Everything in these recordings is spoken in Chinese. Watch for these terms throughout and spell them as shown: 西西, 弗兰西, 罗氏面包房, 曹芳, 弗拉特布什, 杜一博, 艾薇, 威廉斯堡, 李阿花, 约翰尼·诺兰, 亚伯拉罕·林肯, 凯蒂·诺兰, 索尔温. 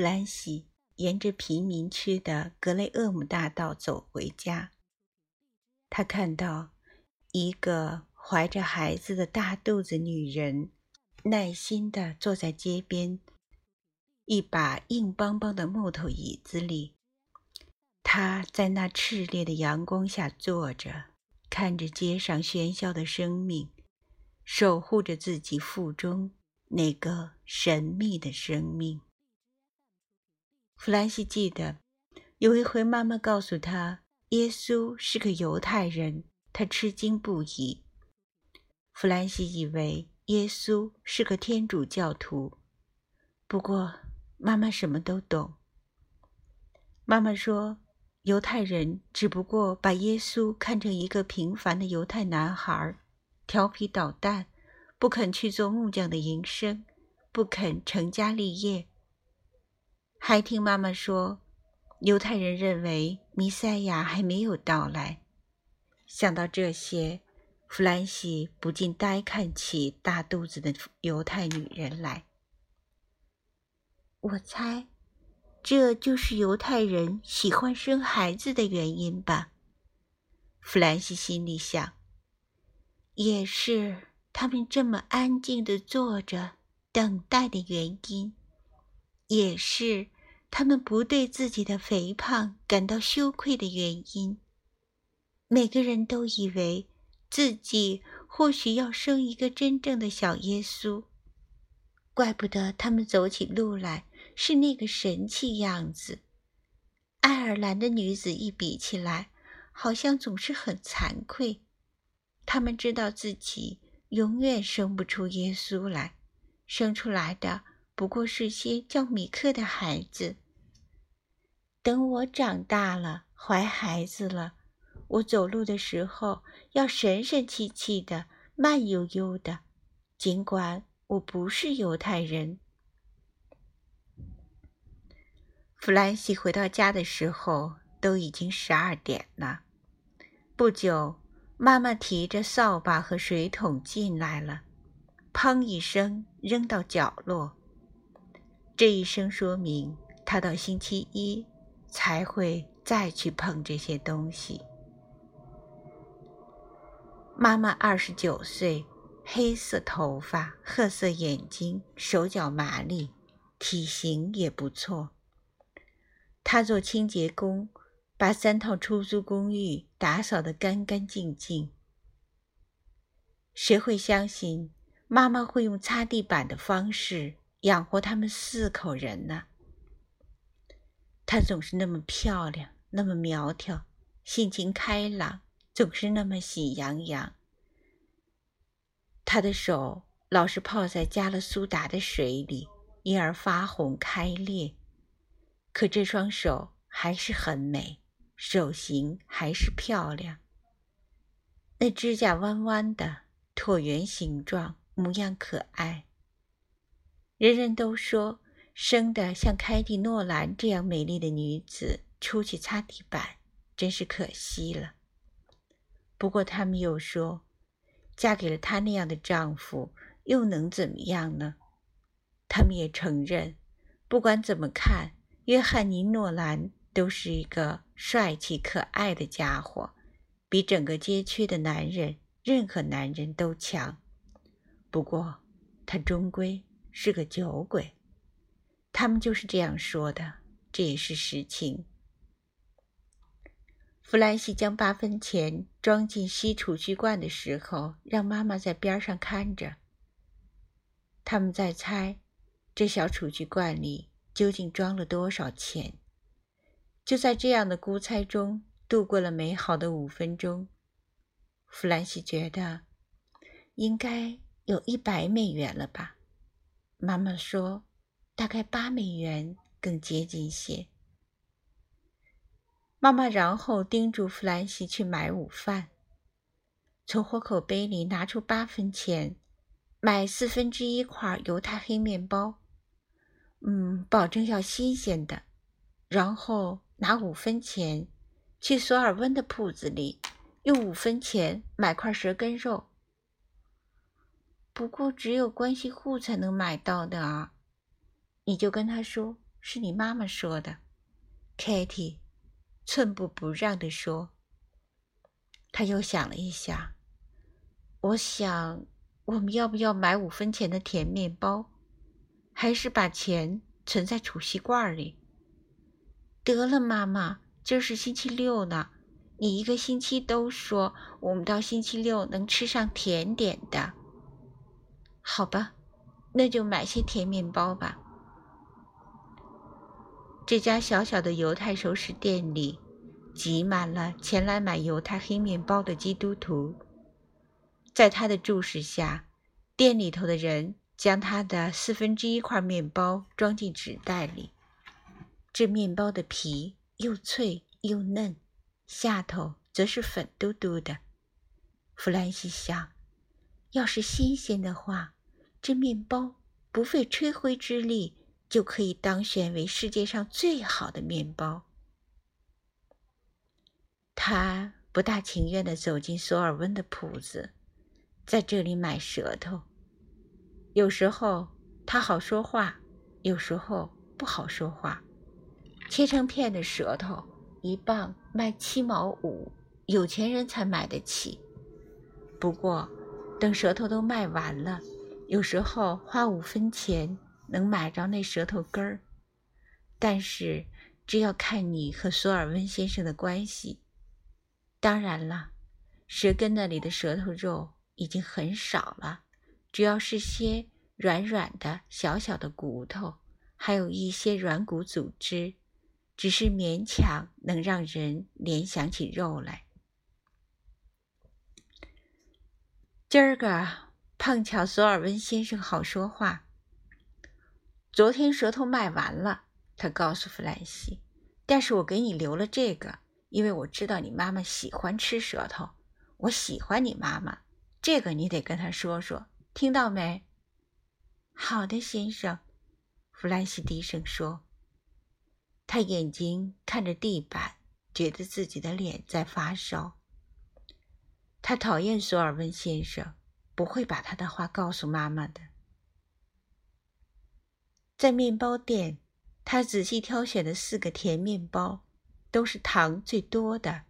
弗兰西沿着贫民区的格雷厄姆大道走回家，他看到一个怀着孩子的大肚子女人耐心地坐在街边一把硬邦邦的木头椅子里，她在那炽烈的阳光下坐着，看着街上喧嚣的生命，守护着自己腹中那个神秘的生命。弗兰西记得有一回妈妈告诉她耶稣是个犹太人，她吃惊不已。弗兰西以为耶稣是个天主教徒，不过妈妈什么都懂。妈妈说犹太人只不过把耶稣看成一个平凡的犹太男孩，调皮捣蛋，不肯去做木匠的营生，不肯成家立业。还听妈妈说犹太人认为弥赛亚还没有到来。想到这些，弗兰西不禁呆看起大肚子的犹太女人来。我猜这就是犹太人喜欢生孩子的原因吧，弗兰西心里想，也是他们这么安静地坐着等待的原因，也是他们不对自己的肥胖感到羞愧的原因。每个人都以为自己或许要生一个真正的小耶稣，怪不得他们走起路来是那个神气样子。爱尔兰的女子一比起来，好像总是很惭愧。她们知道自己永远生不出耶稣来，生出来的不过是些叫米克的孩子。等我长大了，怀孩子了，我走路的时候要神神气气的，慢悠悠的，尽管我不是犹太人。弗兰西回到家的时候都已经12点了。不久，妈妈提着扫把和水桶进来了，砰一声扔到角落。这一声说明她到星期一才会再去碰这些东西。妈妈29岁，黑色头发，褐色眼睛，手脚麻利，体型也不错。他做清洁工，把3套出租公寓打扫得干干净净。谁会相信妈妈会用擦地板的方式养活他们4口人呢？她总是那么漂亮，那么苗条，性情开朗，总是那么喜洋洋。她的手老是泡在加了苏打的水里，因而发红开裂。可这双手还是很美，手型还是漂亮。那指甲弯弯的，椭圆形状，模样可爱。人人都说，生得像凯蒂·诺兰这样美丽的女子出去擦地板，真是可惜了。不过他们又说，嫁给了她那样的丈夫，又能怎么样呢？他们也承认，不管怎么看，约翰尼·诺兰都是一个帅气可爱的家伙，比整个街区的男人，任何男人都强。不过，他终归是个酒鬼。他们就是这样说的，这也是实情。弗兰西将8分钱装进吸储蓄罐的时候，让妈妈在边上看着。他们在猜，这小储蓄罐里究竟装了多少钱？就在这样的估猜中度过了美好的5分钟。弗兰西觉得应该有100美元了吧。妈妈说大概8美元更接近些。妈妈然后叮嘱弗兰西去买午饭，从活口杯里拿出8分钱，买1/4块犹太黑面包，保证要新鲜的，然后拿5分钱去索尔温的铺子里，用5分钱买块舌根肉。不过只有关系户才能买到的啊，你就跟他说是你妈妈说的。 Katy 寸步不让地说。她又想了一下，我想我们要不要买5分钱的甜面包，还是把钱存在储蓄罐里？得了，妈妈，这是星期六呢，你一个星期都说我们到星期六能吃上甜点的。好吧，那就买些甜面包吧。这家小小的犹太熟食店里挤满了前来买犹太黑面包的基督徒。在他的注视下，店里头的人将他的1/4块面包装进纸袋里。这面包的皮又脆又嫩，下头则是粉嘟嘟的。弗兰西想，要是新鲜的话，这面包不费吹灰之力就可以当选为世界上最好的面包。他不大情愿地走进索尔温的铺子，在这里买舌头。有时候他好说话，有时候不好说话。切成片的舌头一磅卖7毛5，有钱人才买得起。不过等舌头都卖完了，有时候花5分钱能买着那舌头根儿，但是这要看你和索尔温先生的关系。当然了，舌根那里的舌头肉已经很少了，主要是些软软的小小的骨头，还有一些软骨组织，只是勉强能让人联想起肉来。今儿个碰巧索尔温先生好说话。昨天舌头卖完了，他告诉弗兰西，但是我给你留了这个，因为我知道你妈妈喜欢吃舌头，我喜欢你妈妈，这个你得跟她说说，听到没？好的，先生，弗兰西低声说。他眼睛看着地板，觉得自己的脸在发烧。他讨厌索尔温先生，不会把他的话告诉妈妈的。在面包店，他仔细挑选的4个甜面包都是糖最多的。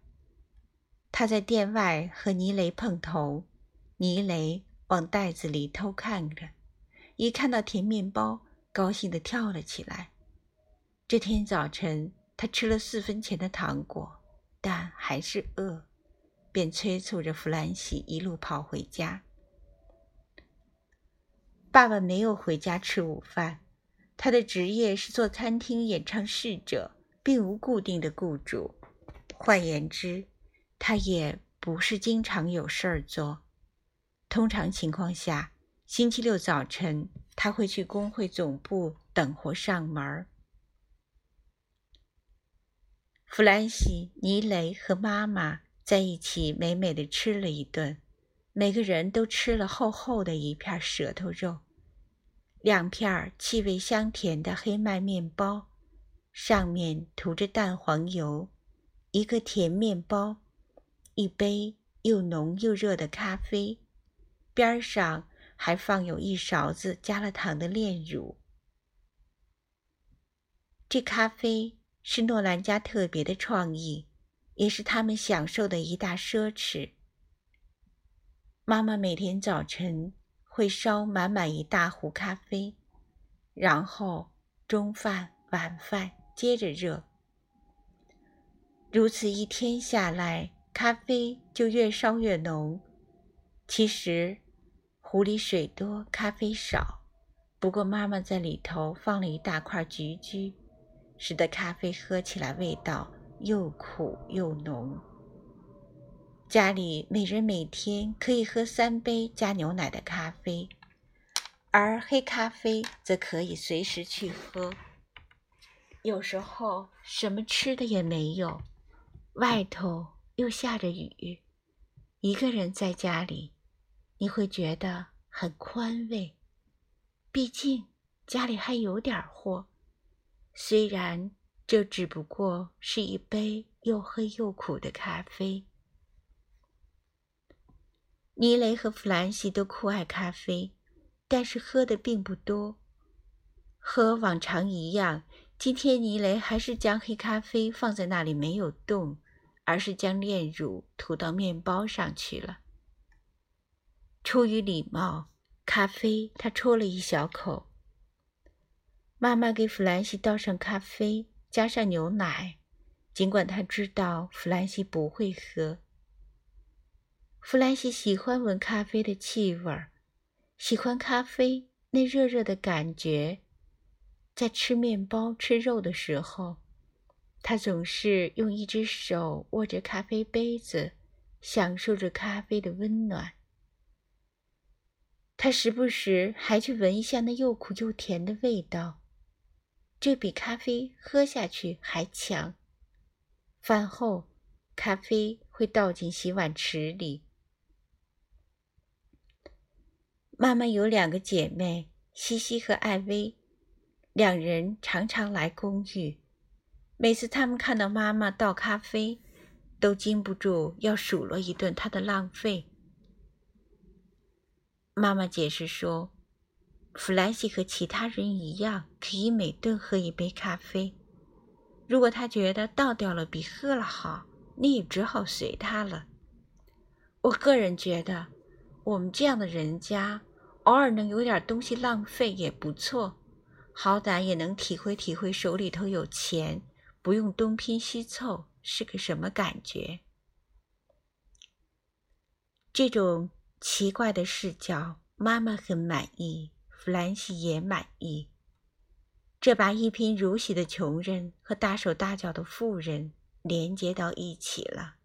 他在店外和尼雷碰头，尼雷往袋子里偷看着，一看到甜面包高兴地跳了起来。这天早晨他吃了4分钱的糖果，但还是饿，便催促着弗兰西一路跑回家。爸爸没有回家吃午饭，他的职业是做餐厅演唱侍者，并无固定的雇主。换言之，他也不是经常有事儿做。通常情况下，星期六早晨他会去工会总部等活上门。弗兰西、尼雷和妈妈在一起美美地吃了一顿，每个人都吃了厚厚的一片舌头肉。2片气味香甜的黑麦面包，上面涂着蛋黄油，一个甜面包，一杯又浓又热的咖啡，边上还放有一勺子加了糖的炼乳。这咖啡是诺兰家特别的创意，也是他们享受的一大奢侈。妈妈每天早晨会烧满满一大壶咖啡，然后中饭晚饭接着热。如此一天下来，咖啡就越烧越浓。其实壶里水多咖啡少，不过妈妈在里头放了一大块菊苣，使得咖啡喝起来味道又苦又浓。家里每人每天可以喝3杯加牛奶的咖啡，而黑咖啡则可以随时去喝。有时候什么吃的也没有，外头又下着雨，一个人在家里，你会觉得很宽慰。毕竟家里还有点货，虽然这只不过是一杯又黑又苦的咖啡。尼雷和弗兰西都酷爱咖啡，但是喝的并不多。和往常一样，今天尼雷还是将黑咖啡放在那里没有动，而是将炼乳涂到面包上去了。出于礼貌，咖啡他抽了一小口。妈妈给弗兰西倒上咖啡，加上牛奶，尽管她知道弗兰西不会喝。弗兰西喜欢闻咖啡的气味，喜欢咖啡那热热的感觉。在吃面包吃肉的时候，他总是用一只手握着咖啡杯子，享受着咖啡的温暖。他时不时还去闻一下那又苦又甜的味道，这比咖啡喝下去还强。饭后，咖啡会倒进洗碗池里。妈妈有两个姐妹，西西和艾薇，两人常常来公寓。每次他们看到妈妈倒咖啡，都禁不住要数落一顿她的浪费。妈妈解释说，弗兰西和其他人一样，可以每顿喝一杯咖啡。如果他觉得倒掉了比喝了好，那也只好随他了。我个人觉得，我们这样的人家，偶尔能有点东西浪费也不错，好歹也能体会体会手里头有钱，不用东拼西凑，是个什么感觉？这种奇怪的视角，妈妈很满意，弗兰西也满意。这把一贫如洗的穷人和大手大脚的富人连接到一起了。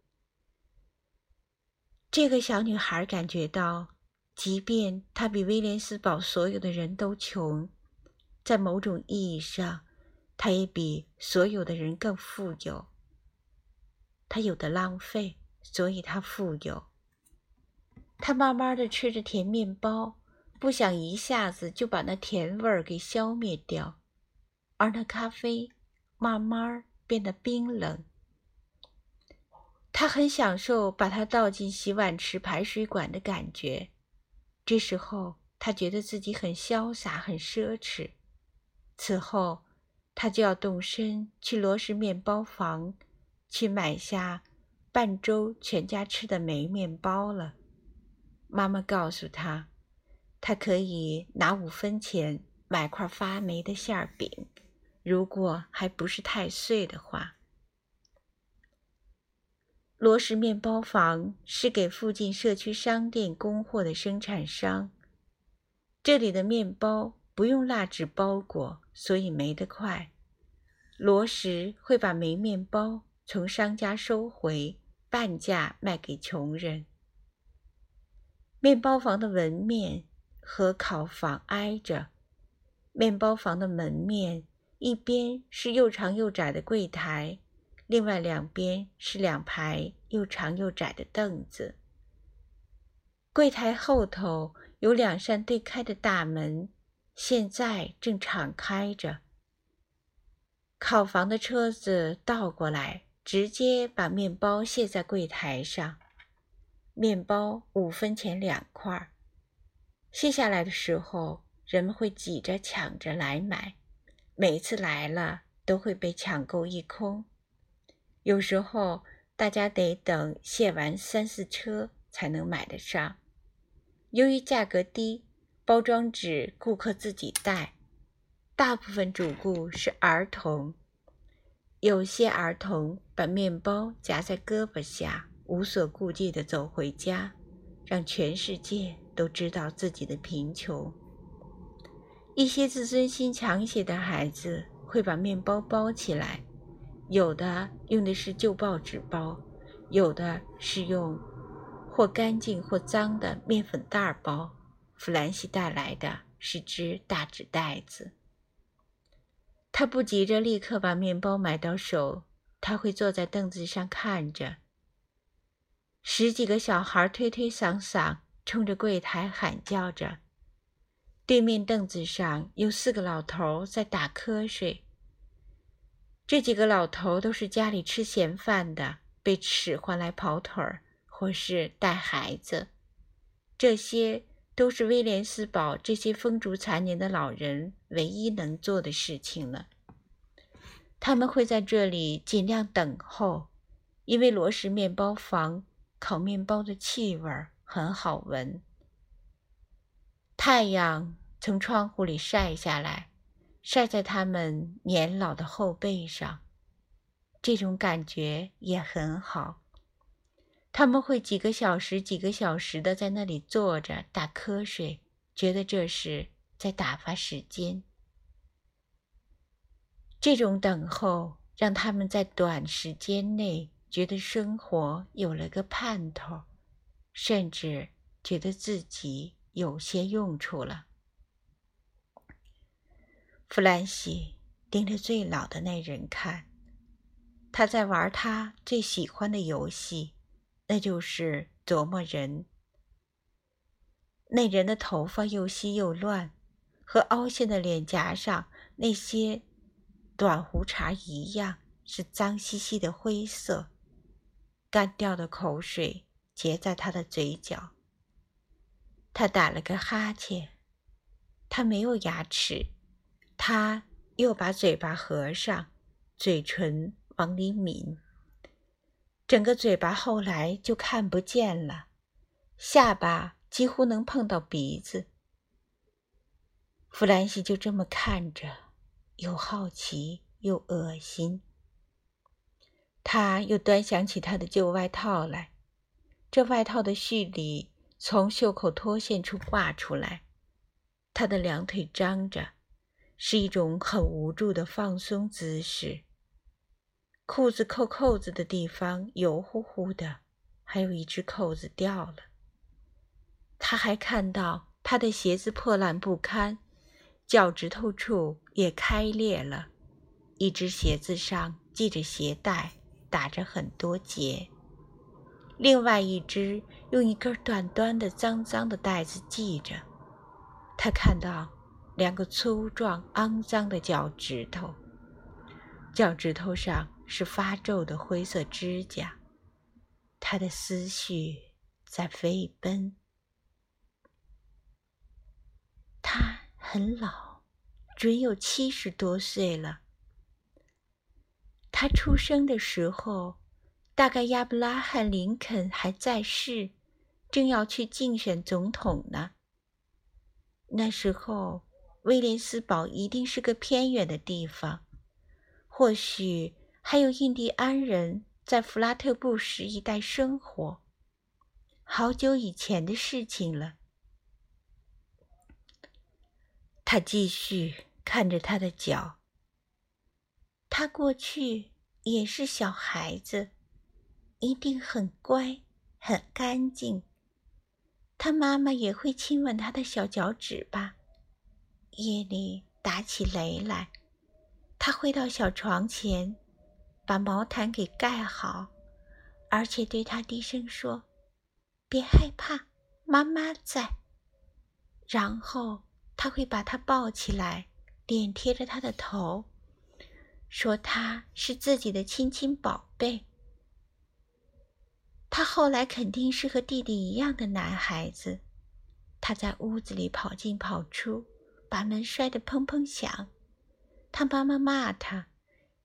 这个小女孩感觉到，即便她比威廉斯堡所有的人都穷，在某种意义上，她也比所有的人更富有。她有的浪费，所以她富有。他慢慢地吃着甜面包，不想一下子就把那甜味儿给消灭掉，而那咖啡慢慢变得冰冷。他很享受把它倒进洗碗池排水管的感觉，这时候他觉得自己很潇洒，很奢侈。此后，他就要动身去罗氏面包房，去买下半周全家吃的霉面包了。妈妈告诉他，他可以拿5分钱买块发霉的馅饼，如果还不是太碎的话。罗氏面包房是给附近社区商店供货的生产商，这里的面包不用蜡纸包裹，所以霉得快。罗氏会把霉面包从商家收回，半价卖给穷人。面包房的门面和烤房挨着，面包房的门面一边是又长又窄的柜台，另外两边是两排又长又窄的凳子。柜台后头有2扇对开的大门，现在正敞开着。烤房的车子倒过来，直接把面包卸在柜台上。面包5分钱2块，卸下来的时候，人们会挤着抢着来买，每次来了都会被抢购一空。有时候大家得等卸完3、4车才能买得上。由于价格低，包装纸顾客自己带，大部分主顾是儿童，有些儿童把面包夹在胳膊下，无所顾忌地走回家，让全世界都知道自己的贫穷。一些自尊心强些的孩子会把面包包起来，有的用的是旧报纸包，有的是用或干净或脏的面粉袋包。弗兰西带来的是只大纸袋子。他不急着立刻把面包买到手，他会坐在凳子上看着。10几个小孩推推搡搡，冲着柜台喊叫着。对面凳子上有4个老头在打瞌睡。这几个老头都是家里吃闲饭的，被使唤来跑腿儿，或是带孩子。这些都是威廉斯堡这些风烛残年的老人唯一能做的事情了。他们会在这里尽量等候，因为罗氏面包房烤面包的气味很好闻。太阳从窗户里晒下来，晒在他们年老的后背上，这种感觉也很好。他们会几个小时的在那里坐着打瞌睡，觉得这是在打发时间。这种等候让他们在短时间内觉得生活有了个盼头，甚至觉得自己有些用处了。弗兰西盯着最老的那人看，他在玩他最喜欢的游戏，那就是琢磨人。那人的头发又稀又乱，和凹陷的脸颊上那些短胡茬一样，是脏兮兮的灰色，干掉的口水结在他的嘴角。他打了个哈欠，他没有牙齿，他又把嘴巴合上，嘴唇往里抿，整个嘴巴后来就看不见了，下巴几乎能碰到鼻子。弗兰西就这么看着，又好奇又恶心。他又端详起他的旧外套来，这外套的絮里从袖口脱线处挂出来，他的两腿张着，是一种很无助的放松姿势。裤子扣扣子的地方油乎乎的，还有一只扣子掉了。他还看到他的鞋子破烂不堪，脚趾头处也开裂了，一只鞋子上系着鞋带，打着很多结，另外一只用一根短短的脏脏的带子系着。他看到两个粗壮肮脏的脚趾头，脚趾头上是发皱的灰色指甲。他的思绪在飞奔。他很老，准有70多岁了。他出生的时候，大概亚伯拉罕·林肯还在世，正要去竞选总统呢。那时候，威廉斯堡一定是个偏远的地方，或许还有印第安人在弗拉特布什一带生活。好久以前的事情了。他继续看着他的脚。他过去也是小孩子，一定很乖，很干净。他妈妈也会亲吻他的小脚趾吧。夜里打起雷来，他会到小床前，把毛毯给盖好，而且对他低声说：“别害怕，妈妈在。”然后他会把他抱起来，脸贴着他的头，说他是自己的亲亲宝贝。他后来肯定是和弟弟一样的男孩子，他在屋子里跑进跑出，把门摔得砰砰响。他妈妈骂他，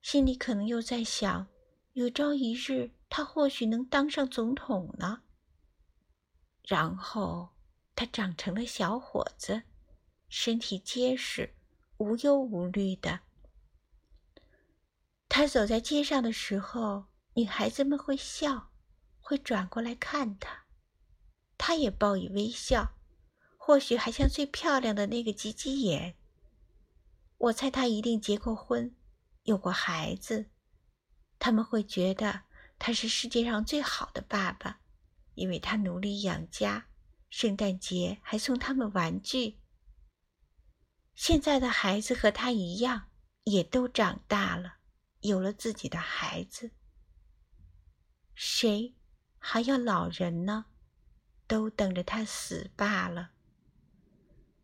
心里可能又在想，有朝一日他或许能当上总统呢。然后他长成了小伙子，身体结实，无忧无虑的。他走在街上的时候，女孩子们会笑，会转过来看他，他也报以微笑，或许还像最漂亮的那个挤挤眼。我猜他一定结过婚，有过孩子。他们会觉得他是世界上最好的爸爸，因为他努力养家，圣诞节还送他们玩具。现在的孩子和他一样，也都长大了，有了自己的孩子。谁还要老人呢？都等着他死罢了。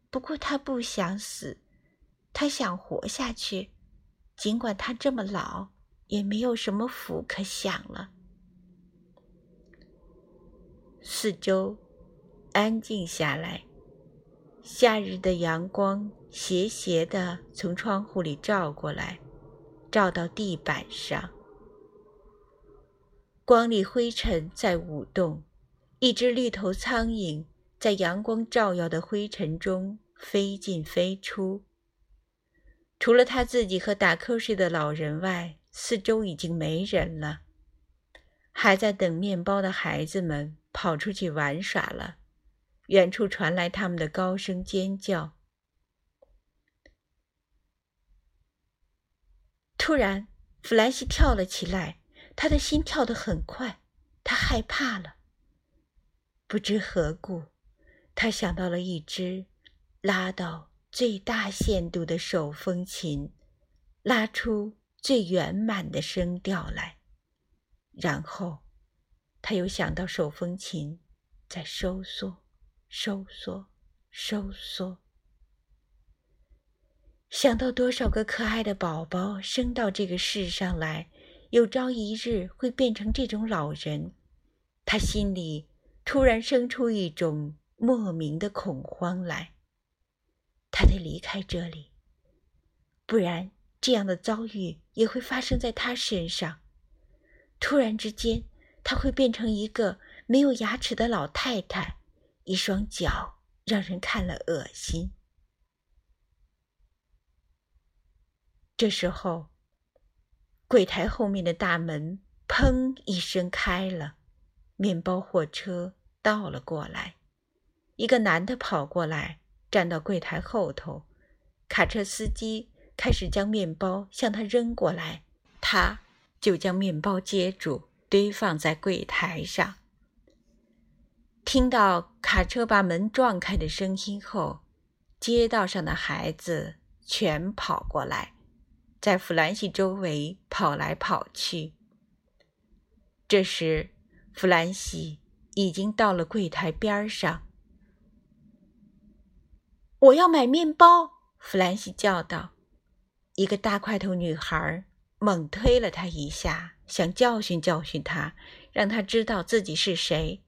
不过他不想死，他想活下去，尽管他这么老，也没有什么福可享了。四周安静下来，夏日的阳光斜斜地从窗户里照过来，照到地板上。光里灰尘在舞动，一只绿头苍蝇在阳光照耀的灰尘中飞进飞出。除了他自己和打瞌睡的老人外，四周已经没人了。还在等面包的孩子们跑出去玩耍了，远处传来他们的高声尖叫。突然，弗兰西跳了起来，他的心跳得很快，他害怕了。不知何故，他想到了一只拉到最大限度的手风琴，拉出最圆满的声调来。然后他又想到手风琴在收缩收缩收缩，想到多少个可爱的宝宝生到这个世上来，有朝一日会变成这种老人，他心里突然生出一种莫名的恐慌来。他得离开这里，不然这样的遭遇也会发生在他身上。突然之间，她会变成一个没有牙齿的老太太，一双脚让人看了恶心。这时候，柜台后面的大门砰一声开了，面包货车倒了过来。一个男的跑过来，站到柜台后头，卡车司机开始将面包向他扔过来，他就将面包接住，堆放在柜台上。听到卡车把门撞开的声音后，街道上的孩子全跑过来，在弗兰西周围跑来跑去。这时，弗兰西已经到了柜台边上。我要买面包！弗兰西叫道。一个大块头女孩猛推了他一下，想教训教训他，让他知道自己是谁。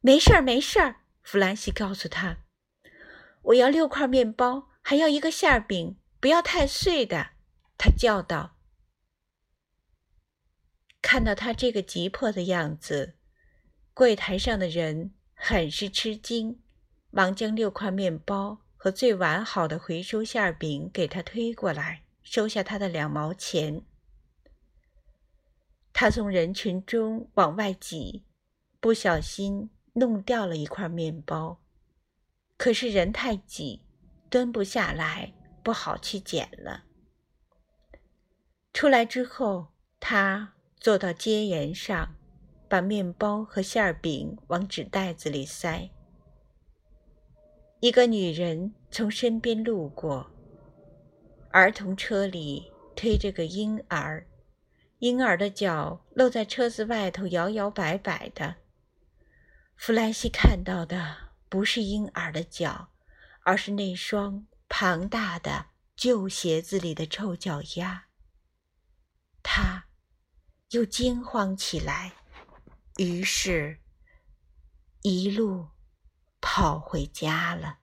没事儿，没事儿，弗兰西告诉他。我要6块面包，还要一个馅饼，不要太碎的，他叫道。看到他这个急迫的样子，柜台上的人很是吃惊，忙将6块面包和最完好的回收馅饼给他推过来，收下他的2毛钱。他从人群中往外挤，不小心弄掉了1块面包，可是人太挤，蹲不下来，不好去捡了。出来之后，他坐到街沿上，把面包和馅饼往纸袋子里塞。一个女人从身边路过，儿童车里推着个婴儿，婴儿的脚露在车子外头，摇摇摆摆的。弗兰西看到的不是婴儿的脚，而是那双庞大的旧鞋子里的臭脚丫。他又惊慌起来，于是一路跑回家了。